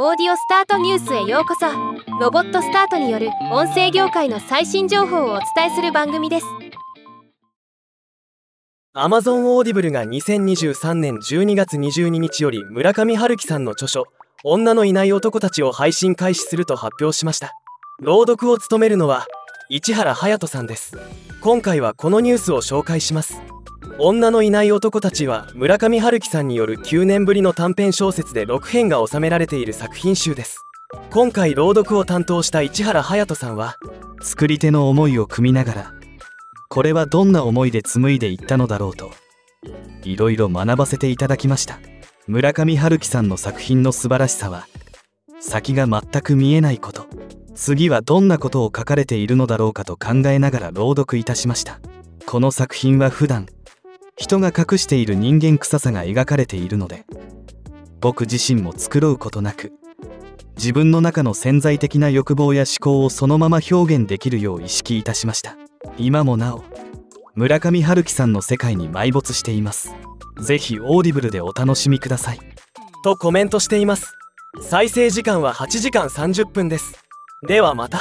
オーディオスタートニュースへようこそ。ロボットスタートによる音声業界の最新情報をお伝えする番組です。 Amazon Audible が2023年12月22日より村上春樹さんの著書「女のいない男たち」を配信開始すると発表しました。朗読を務めるのは市原隼人さんです。今回はこのニュースを紹介します。女のいない男たちは村上春樹さんによる9年ぶりの短編小説で6編が収められている作品集です。今回朗読を担当した市原隼人さんは、作り手の思いを汲みながら、これはどんな思いで紡いでいったのだろうといろいろ学ばせていただきました。村上春樹さんの作品の素晴らしさは、先が全く見えないこと、次はどんなことを書かれているのだろうかと考えながら朗読いたしました。この作品は普段人が隠している人間臭さが描かれているので、僕自身も繕うことなく自分の中の潜在的な欲望や思考をそのまま表現できるよう意識いたしました。今もなお村上春樹さんの世界に埋没しています。ぜひオーディブルでお楽しみくださいとコメントしています。再生時間は8時間30分です。ではまた。